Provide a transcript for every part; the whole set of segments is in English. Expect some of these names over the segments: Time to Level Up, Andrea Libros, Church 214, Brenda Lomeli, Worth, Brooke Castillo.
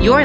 You're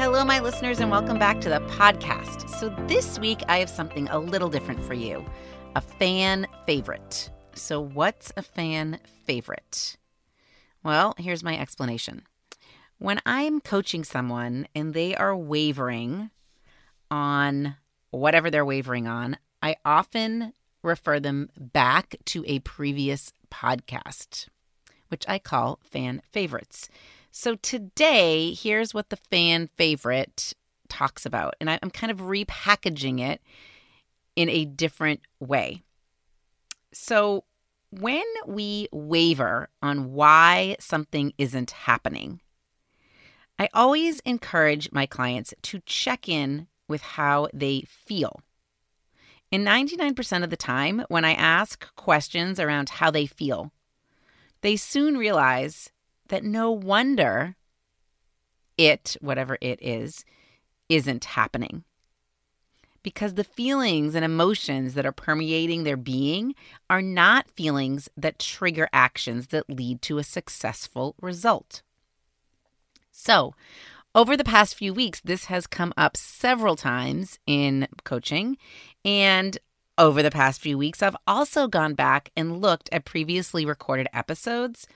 Hello, my listeners, and welcome back to the podcast. So this week, I have something a little different for you, a fan favorite. So what's a fan favorite? Well, here's my explanation. When I'm coaching someone and they are wavering on whatever they're wavering on, I often refer them back to a previous podcast, which I call fan favorites. So today, here's what the fan favorite talks about. And I'm kind of repackaging it in a different way. So when we waver on why something isn't happening, I always encourage my clients to check in with how they feel. And 99% of the time, when I ask questions around how they feel, they soon realize that no wonder it, whatever it is, isn't happening. Because the feelings and emotions that are permeating their being are not feelings that trigger actions that lead to a successful result. So, over the past few weeks, this has come up several times in coaching. And over the past few weeks, I've also gone back and looked at previously recorded episodes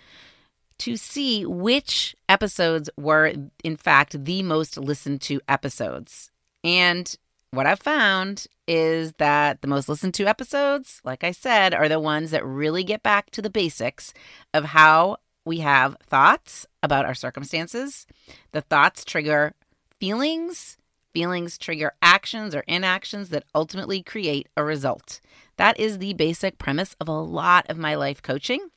to see which episodes were, in fact, the most listened to episodes. And what I've found is that the most listened to episodes, like I said, are the ones that really get back to the basics of how we have thoughts about our circumstances. The thoughts trigger feelings. Feelings trigger actions or inactions that ultimately create a result. That is the basic premise of a lot of my life coaching.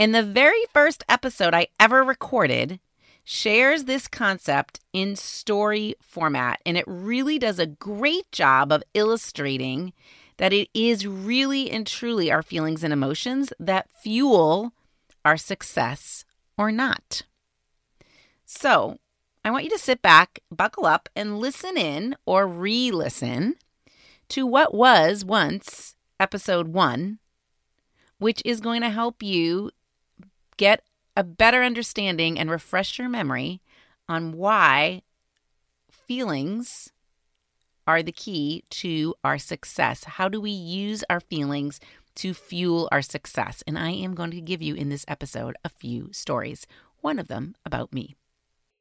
And the very first episode I ever recorded shares this concept in story format, and it really does a great job of illustrating that it is really and truly our feelings and emotions that fuel our success or not. So I want you to sit back, buckle up, and listen in or re-listen to what was once episode 1, which is going to help you get a better understanding and refresh your memory on why feelings are the key to our success. How do we use our feelings to fuel our success? And I am going to give you in this episode a few stories, one of them about me.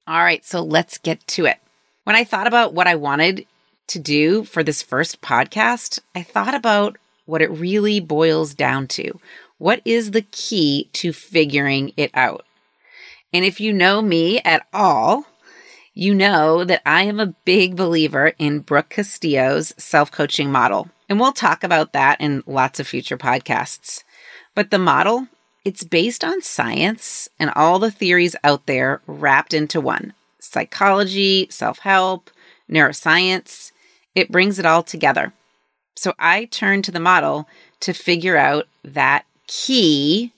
All right, so let's get to it. When I thought about what I wanted to do for this first podcast, I thought about what it really boils down to. What is the key to figuring it out? And if you know me at all, you know that I am a big believer in Brooke Castillo's self-coaching model. And we'll talk about that in lots of future podcasts. But the model, it's based on science and all the theories out there wrapped into one. Psychology, self-help, neuroscience, it brings it all together. So I turn to the model to figure out that key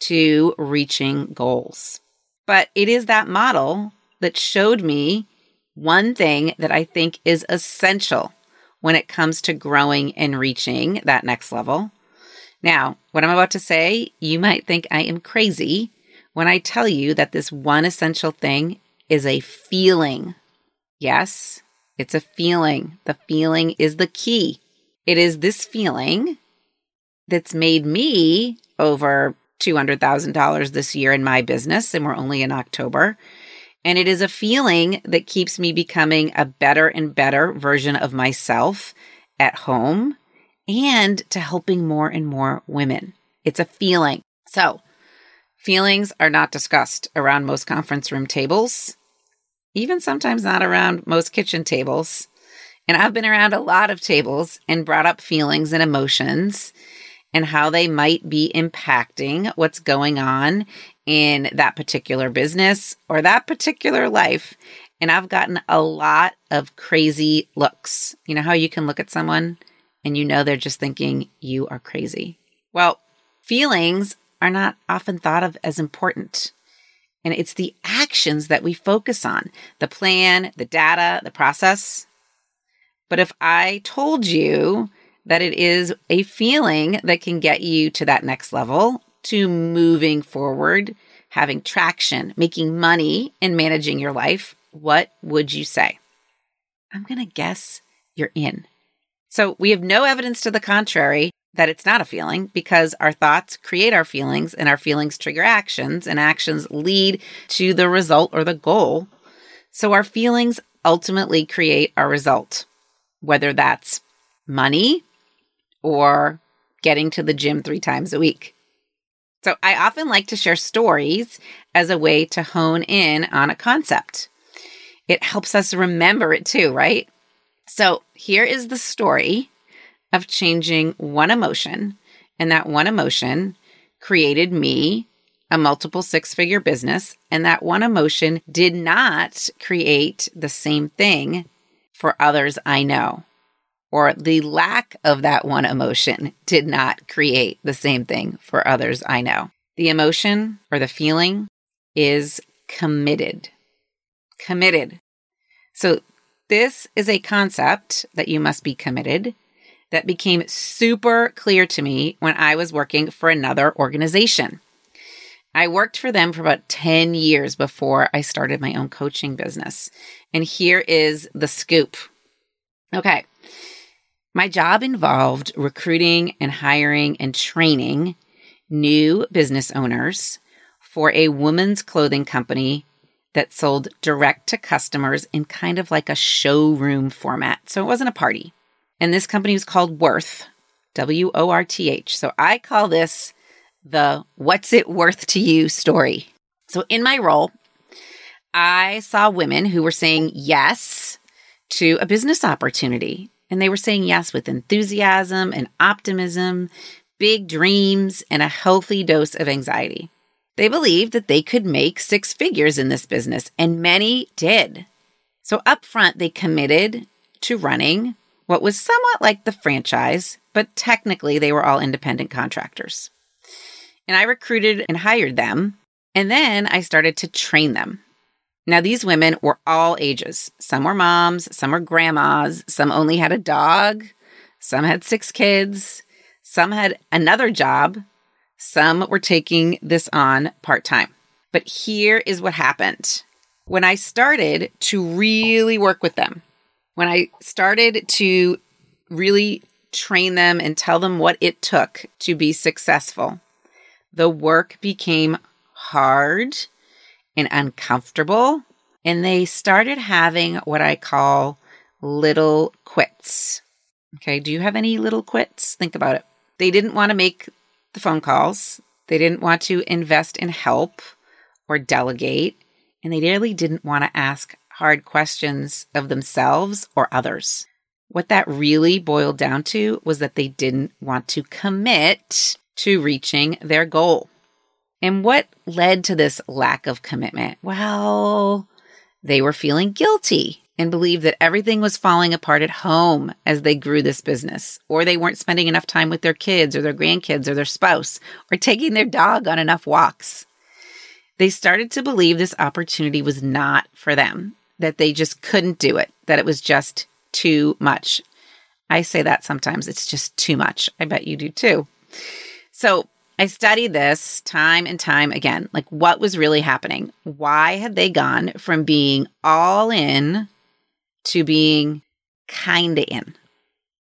to reaching goals. But it is that model that showed me one thing that I think is essential when it comes to growing and reaching that next level. Now, what I'm about to say, you might think I am crazy when I tell you that this one essential thing is a feeling. Yes, it's a feeling. The feeling is the key. It is this feeling that's made me over $200,000 this year in my business, and we're only in October. And it is a feeling that keeps me becoming a better and better version of myself at home and to helping more and more women. It's a feeling. So feelings are not discussed around most conference room tables, even sometimes not around most kitchen tables. And I've been around a lot of tables and brought up feelings and emotions and how they might be impacting what's going on in that particular business or that particular life. And I've gotten a lot of crazy looks. You know how you can look at someone and you know they're just thinking you are crazy? Well, feelings are not often thought of as important. And it's the actions that we focus on, the plan, the data, the process. But if I told you that it is a feeling that can get you to that next level, to moving forward, having traction, making money, and managing your life, what would you say? I'm going to guess you're in. So we have no evidence to the contrary that it's not a feeling, because our thoughts create our feelings and our feelings trigger actions, and actions lead to the result or the goal. So our feelings ultimately create our result, whether that's money or getting to the gym 3 times a week. So I often like to share stories as a way to hone in on a concept. It helps us remember it too, right? So here is the story of changing one emotion, and that one emotion created me a multiple six-figure business, and that one emotion did not create the same thing for others I know. Or the lack of that one emotion did not create the same thing for others I know. The emotion or the feeling is committed. Committed. So this is a concept that you must be committed that became super clear to me when I was working for another organization. I worked for them for about 10 years before I started my own coaching business. And here is the scoop. Okay. My job involved recruiting and hiring and training new business owners for a women's clothing company that sold direct to customers in kind of like a showroom format. So it wasn't a party. And this company was called Worth, W-O-R-T-H. So I call this the what's it worth to you story. So in my role, I saw women who were saying yes to a business opportunity. And they were saying yes with enthusiasm and optimism, big dreams, and a healthy dose of anxiety. They believed that they could make 6 figures in this business, and many did. So up front, they committed to running what was somewhat like the franchise, but technically they were all independent contractors. And I recruited and hired them, and then I started to train them. Now, these women were all ages. Some were moms, some were grandmas, some only had a dog, some had 6 kids, some had another job, some were taking this on part-time. But here is what happened. When I started to really work with them, when I started to really train them and tell them what it took to be successful, the work became hard and uncomfortable, and they started having what I call little quits. Okay, do you have any little quits? Think about it. They didn't want to make the phone calls. They didn't want to invest in help or delegate, and they really didn't want to ask hard questions of themselves or others. What that really boiled down to was that they didn't want to commit to reaching their goal. And what led to this lack of commitment? Well, they were feeling guilty and believed that everything was falling apart at home as they grew this business, or they weren't spending enough time with their kids or their grandkids or their spouse, or taking their dog on enough walks. they started to believe this opportunity was not for them, that they just couldn't do it, that it was just too much. I say that sometimes, it's just too much. I bet you do too. So I studied this time and time again, like what was really happening? Why had they gone from being all in to being kinda in?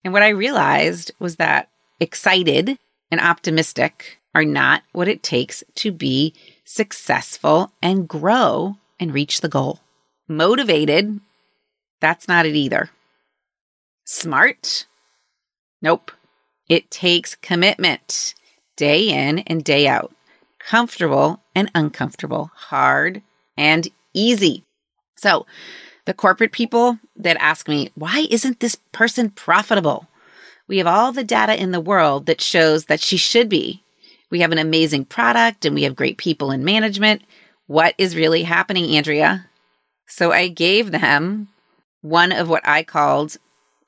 And what I realized was that excited and optimistic are not what it takes to be successful and grow and reach the goal. Motivated, that's not it either. Smart? Nope. It takes commitment, day in and day out. Comfortable and uncomfortable, hard and easy. So the corporate people that ask me, why isn't this person profitable? We have all the data in the world that shows that she should be. We have an amazing product and we have great people in management. What is really happening, Andrea? So I gave them one of what I called,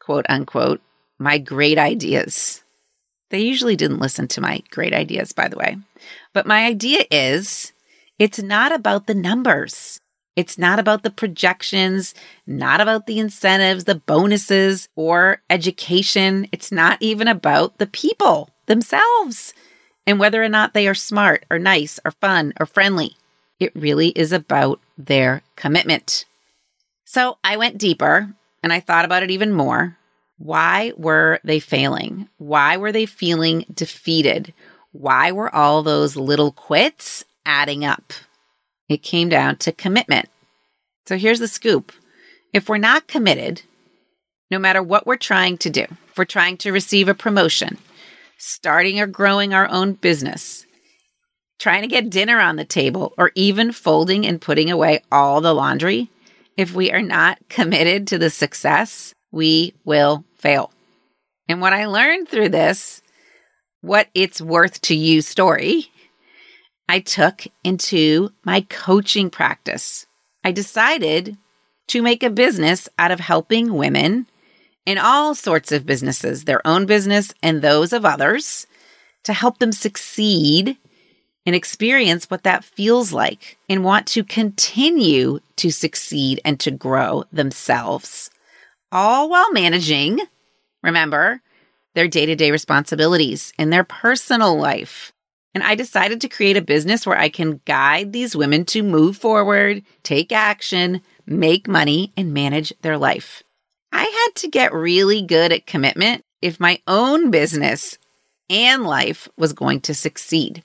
quote unquote, my great ideas. They usually didn't listen to my great ideas, by the way. But my idea is, it's not about the numbers. It's not about the projections, not about the incentives, the bonuses, or education. It's not even about the people themselves and whether or not they are smart or nice or fun or friendly. It really is about their commitment. So I went deeper and I thought about it even more. Why were they failing? Why were they feeling defeated? Why were all those little quits adding up? It came down to commitment. So here's the scoop. If we're not committed, no matter what we're trying to do, if we're trying to receive a promotion, starting or growing our own business, trying to get dinner on the table, or even folding and putting away all the laundry, if we are not committed to the success, we will fail. And what I learned through this, what it's worth to you story, I took into my coaching practice. I decided to make a business out of helping women in all sorts of businesses, their own business and those of others, to help them succeed and experience what that feels like and want to continue to succeed and to grow themselves, all while managing, remember, their day-to-day responsibilities in their personal life. And I decided to create a business where I can guide these women to move forward, take action, make money, and manage their life. I had to get really good at commitment if my own business and life was going to succeed.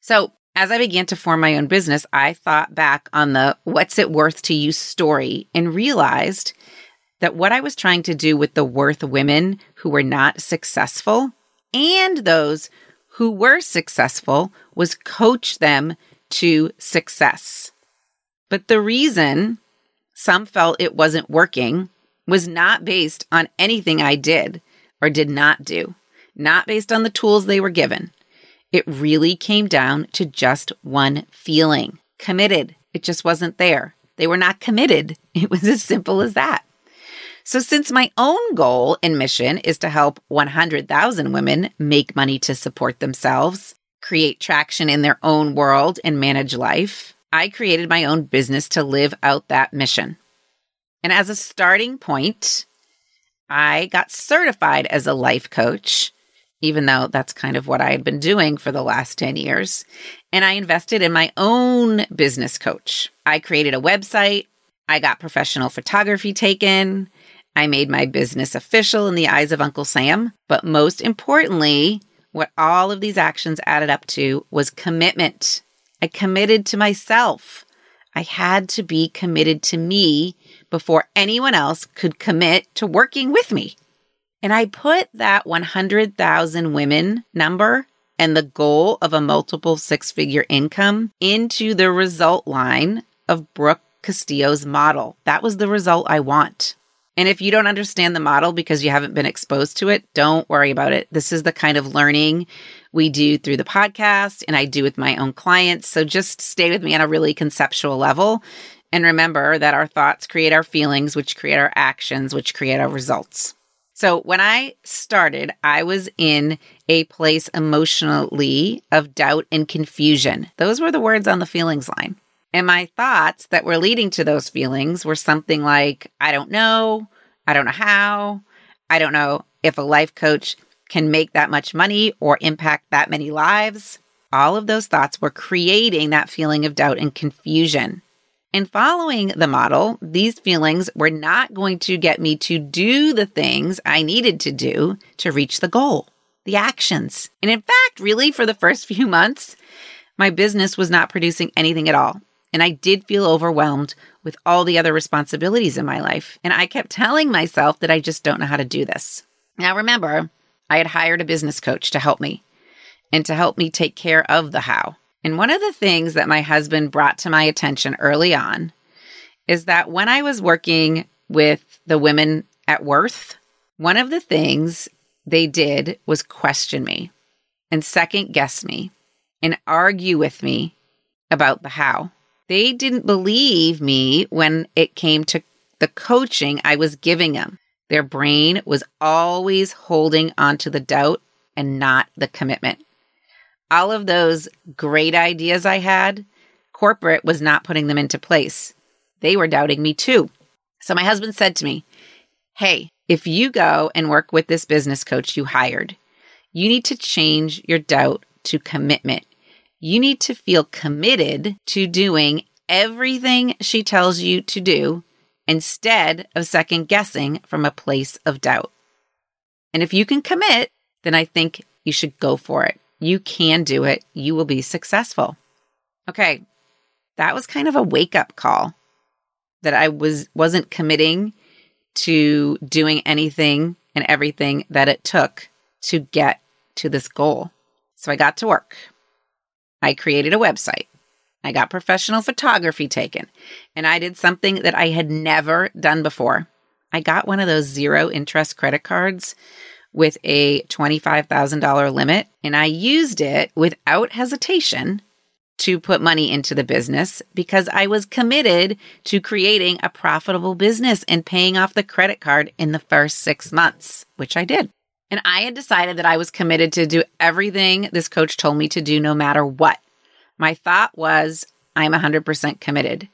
So as I began to form my own business, I thought back on the what's it worth to you story and realized that what I was trying to do with the worth women who were not successful and those who were successful was coach them to success. But the reason some felt it wasn't working was not based on anything I did or did not do, not based on the tools they were given. It really came down to just one feeling, committed. It just wasn't there. They were not committed. It was as simple as that. So since my own goal and mission is to help 100,000 women make money to support themselves, create traction in their own world, and manage life, I created my own business to live out that mission. And as a starting point, I got certified as a life coach, even though that's kind of what I had been doing for the last 10 years. And I invested in my own business coach. I created a website. I got professional photography taken. I made my business official in the eyes of Uncle Sam. But most importantly, what all of these actions added up to was commitment. I committed to myself. I had to be committed to me before anyone else could commit to working with me. And I put that 100,000 women number and the goal of a multiple six-figure income into the result line of Brooke Castillo's model. That was the result I want. And if you don't understand the model because you haven't been exposed to it, don't worry about it. This is the kind of learning we do through the podcast and I do with my own clients. So just stay with me on a really conceptual level. And remember that our thoughts create our feelings, which create our actions, which create our results. So when I started, I was in a place emotionally of doubt and confusion. Those were the words on the feelings line. And my thoughts that were leading to those feelings were something like, I don't know how, I don't know if a life coach can make that much money or impact that many lives. All of those thoughts were creating that feeling of doubt and confusion. And following the model, these feelings were not going to get me to do the things I needed to do to reach the goal, the actions. And in fact, really, for the first few months, my business was not producing anything at all. And I did feel overwhelmed with all the other responsibilities in my life. And I kept telling myself that I just don't know how to do this. Now, remember, I had hired a business coach to help me and to help me take care of the how. And one of the things that my husband brought to my attention early on is that when I was working with the women at Worth, one of the things they did was question me and second guess me and argue with me about the how. They didn't believe me when it came to the coaching I was giving them. Their brain was always holding onto the doubt and not the commitment. All of those great ideas I had, corporate was not putting them into place. They were doubting me too. So my husband said to me, hey, if you go and work with this business coach you hired, you need to change your doubt to commitment. You need to feel committed to doing everything she tells you to do instead of second guessing from a place of doubt. And if you can commit, then I think you should go for it. You can do it. You will be successful. Okay, that was kind of a wake-up call that I wasn't committing to doing anything and everything that it took to get to this goal. So I got to work. I created a website, I got professional photography taken, and I did something that I had never done before. I got one of those zero-interest credit cards with a $25,000 limit, and I used it without hesitation to put money into the business because I was committed to creating a profitable business and paying off the credit card in the first 6 months, which I did. And I had decided that I was committed to do everything this coach told me to do no matter what. My thought was, I'm 100% committed.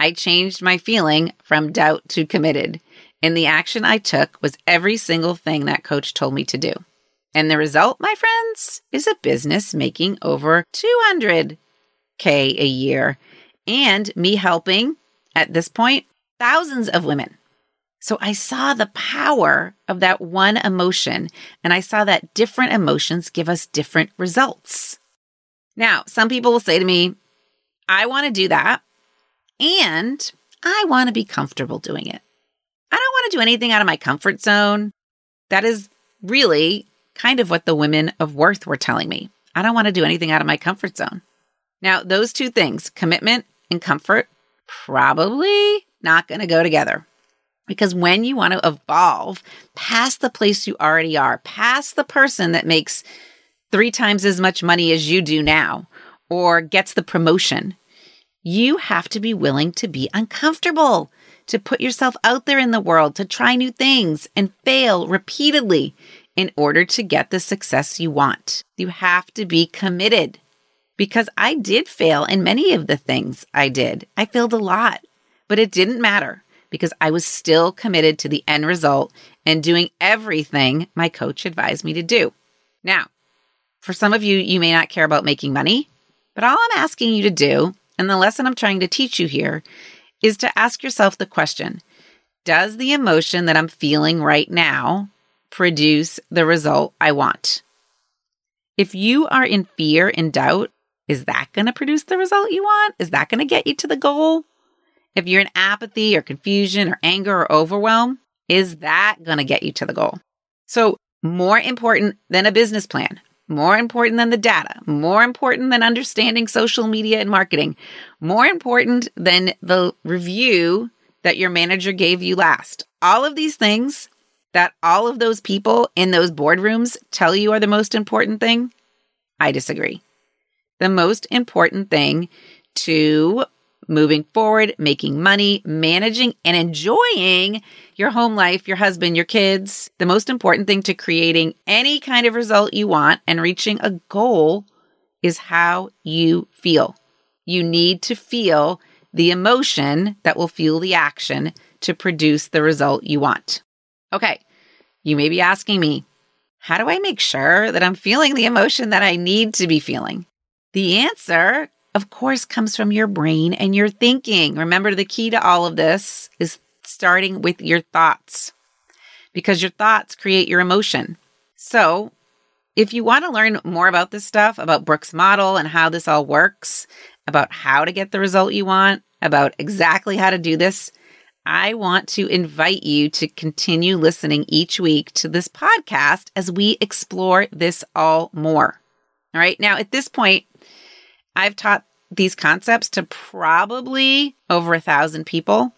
I changed my feeling from doubt to committed. And the action I took was every single thing that coach told me to do. And the result, my friends, is a business making over $200K a year and me helping, at this point, thousands of women. So I saw the power of that one emotion, and I saw that different emotions give us different results. Now, some people will say to me, I want to do that, and I want to be comfortable doing it. I don't want to do anything out of my comfort zone. That is really kind of what the women of Worth were telling me. I don't want to do anything out of my comfort zone. Now, those two things, commitment and comfort, probably not going to go together. Because when you want to evolve past the place you already are, past the person that makes 3 times as much money as you do now or gets the promotion, you have to be willing to be uncomfortable, to put yourself out there in the world, to try new things and fail repeatedly in order to get the success you want. You have to be committed because I did fail in many of the things I did. I failed a lot, but it didn't matter, because I was still committed to the end result and doing everything my coach advised me to do. Now, for some of you, you may not care about making money, but all I'm asking you to do, and the lesson I'm trying to teach you here, is to ask yourself the question, does the emotion that I'm feeling right now produce the result I want? If you are in fear and doubt, is that going to produce the result you want? Is that going to get you to the goal? If you're in apathy or confusion or anger or overwhelm, is that going to get you to the goal? So more important than a business plan, more important than the data, more important than understanding social media and marketing, more important than the review that your manager gave you last. All of these things that all of those people in those boardrooms tell you are the most important thing, I disagree. The most important thing to moving forward, making money, managing and enjoying your home life, your husband, your kids. The most important thing to creating any kind of result you want and reaching a goal is how you feel. You need to feel the emotion that will fuel the action to produce the result you want. Okay, you may be asking me, how do I make sure that I'm feeling the emotion that I need to be feeling? The answer, of course, comes from your brain and your thinking. Remember, the key to all of this is starting with your thoughts, because your thoughts create your emotion. So if you want to learn more about this stuff, about Brooke's model and how this all works, about how to get the result you want, about exactly how to do this, I want to invite you to continue listening each week to this podcast as we explore this all more. All right. Now, at this point, I've taught these concepts to probably over 1,000 people,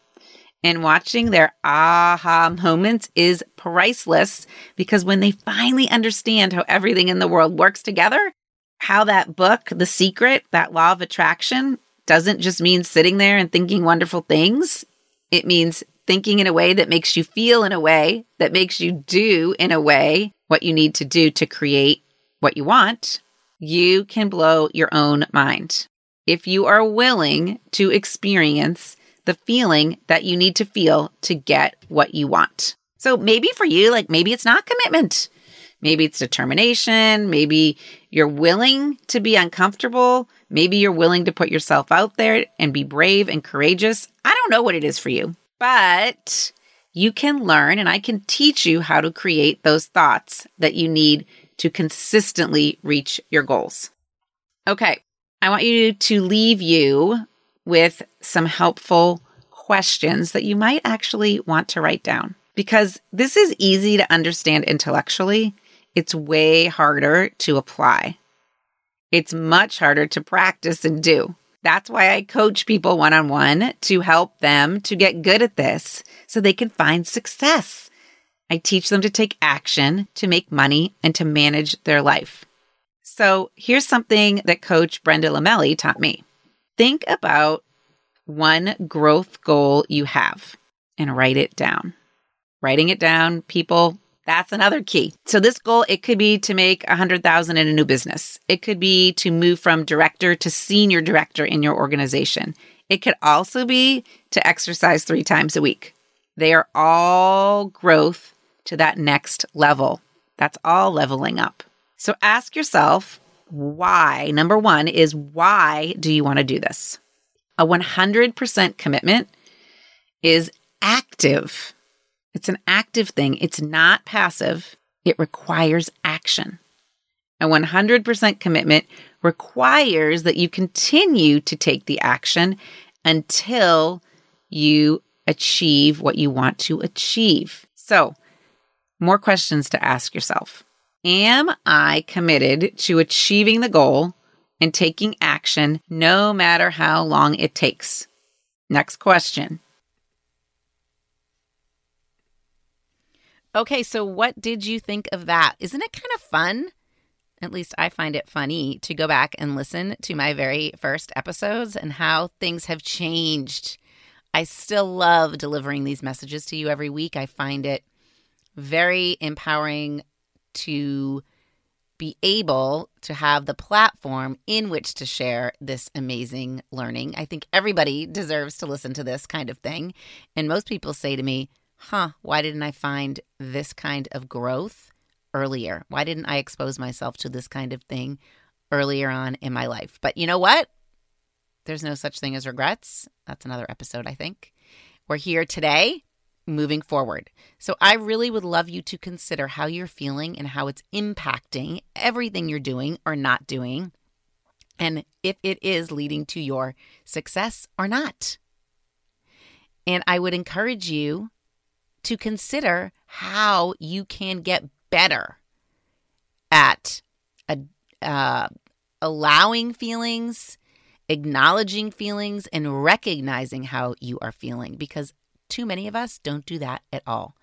and watching their aha moments is priceless, because when they finally understand how everything in the world works together, how that book, The Secret, that law of attraction, doesn't just mean sitting there and thinking wonderful things. It means thinking in a way that makes you feel in a way, that makes you do in a way what you need to do to create what you want. You can blow your own mind if you are willing to experience the feeling that you need to feel to get what you want. So maybe for you, like maybe it's not commitment. Maybe it's determination. Maybe you're willing to be uncomfortable. Maybe you're willing to put yourself out there and be brave and courageous. I don't know what it is for you, but you can learn, and I can teach you how to create those thoughts that you need to consistently reach your goals. Okay, I want you to leave you with some helpful questions that you might actually want to write down, because this is easy to understand intellectually. It's way harder to apply. It's much harder to practice and do. That's why I coach people one-on-one to help them to get good at this so they can find success. I teach them to take action, to make money, and to manage their life. So here's something that Coach Brenda Lomeli taught me. Think about one growth goal you have and write it down. Writing it down, people, that's another key. So this goal, it could be to make $100,000 in a new business. It could be to move from director to senior director in your organization. It could also be to exercise 3 times a week. They are all growth to that next level. That's all leveling up. So ask yourself why. Number one is, why do you want to do this? A 100% commitment is active. It's an active thing. It's not passive. It requires action. A 100% commitment requires that you continue to take the action until you achieve what you want to achieve. So, more questions to ask yourself. Am I committed to achieving the goal and taking action no matter how long it takes? Next question. Okay, so what did you think of that? Isn't it kind of fun? At least I find it funny to go back and listen to my very first episodes and how things have changed. I still love delivering these messages to you every week. I find it very empowering to be able to have the platform in which to share this amazing learning. I think everybody deserves to listen to this kind of thing. And most people say to me, why didn't I find this kind of growth earlier? Why didn't I expose myself to this kind of thing earlier on in my life? But you know what? There's no such thing as regrets. That's another episode, I think. We're here today, moving forward. So I really would love you to consider how you're feeling and how it's impacting everything you're doing or not doing, and if it is leading to your success or not. And I would encourage you to consider how you can get better at allowing feelings, acknowledging feelings, and recognizing how you are feeling, because too many of us don't do that at all.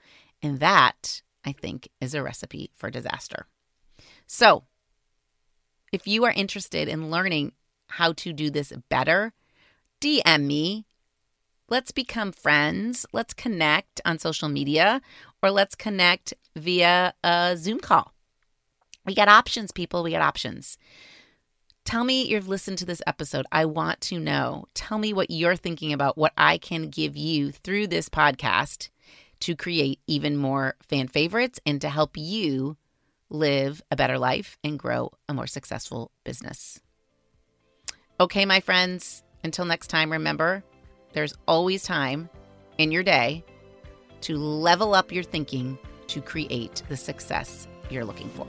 And that, I think, is a recipe for disaster. So if you are interested in learning how to do this better, DM me. Let's become friends. Let's connect on social media, or let's connect via a Zoom call. We got options, people. We got options. Tell me you've listened to this episode. I want to know. Tell me what you're thinking about, what I can give you through this podcast to create even more fan favorites and to help you live a better life and grow a more successful business. Okay, my friends, until next time, remember, there's always time in your day to level up your thinking to create the success you're looking for.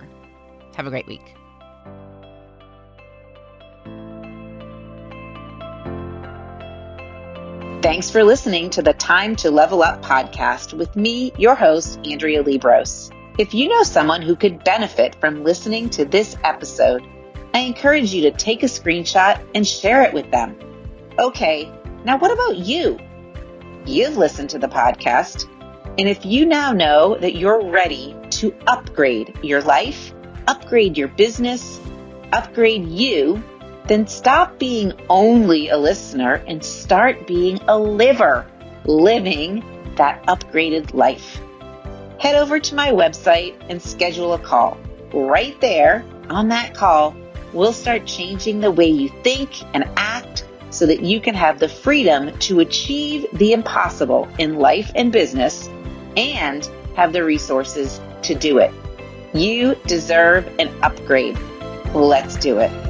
Have a great week. Thanks for listening to the Time to Level Up podcast with me, your host, Andrea Libros. If you know someone who could benefit from listening to this episode, I encourage you to take a screenshot and share it with them. Okay, now what about you? You've listened to the podcast, and if you now know that you're ready to upgrade your life, upgrade your business, upgrade you, then stop being only a listener and start being a liver, living that upgraded life. Head over to my website and schedule a call. Right there on that call, we'll start changing the way you think and act so that you can have the freedom to achieve the impossible in life and business and have the resources to do it. You deserve an upgrade. Let's do it.